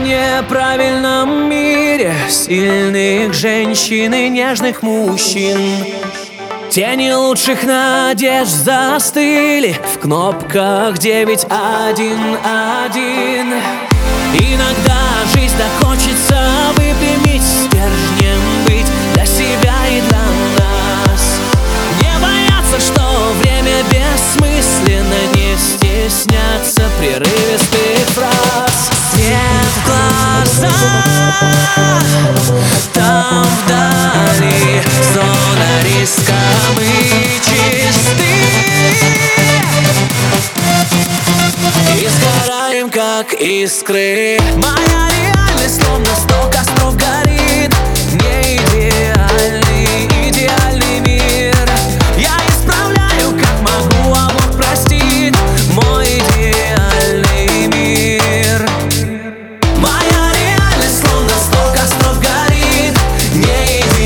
Неправильном мире сильных женщин и нежных мужчин тени лучших надежд застыли в кнопках 911. Иногда жизнь так хочется выпрямить, стержнем быть для себя и для нас. Не бояться, что время бессмысленно, не стесняться прерывистых фраз. Там вдали зона риска, мы чисты и сгораем, как искры. Моя реальность словно 100 костров горит. Не идеальный мир. Я исправляю, как могу, а Бог простит. Мой идеальный мир. Моя реальность словно 100 костров горит. Идеальный мир. Я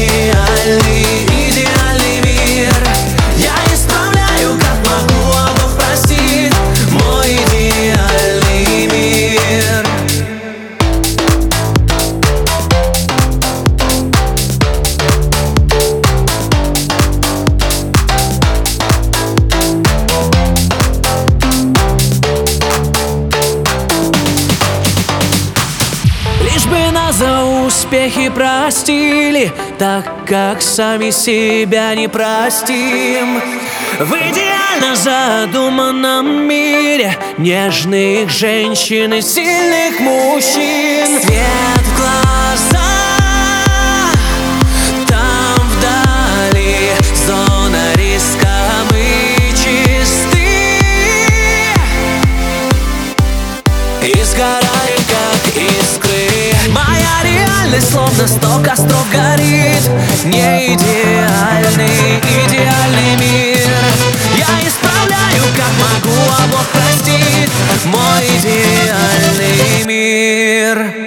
исправляю, как могу, а Бог простит. Мой идеальный мир. Лишь бы нас за успехи простили, так как сами себя не простим. В идеально задуманном мире нежных женщин и сильных мужчин. Свет в глазах, там вдали зона риска, мы чисты и сгораем, как искры. Моя реальность словно 100 костров горит. Не идеальный мир. Я исправляю, как могу, а Бог простит. Мой идеальный мир.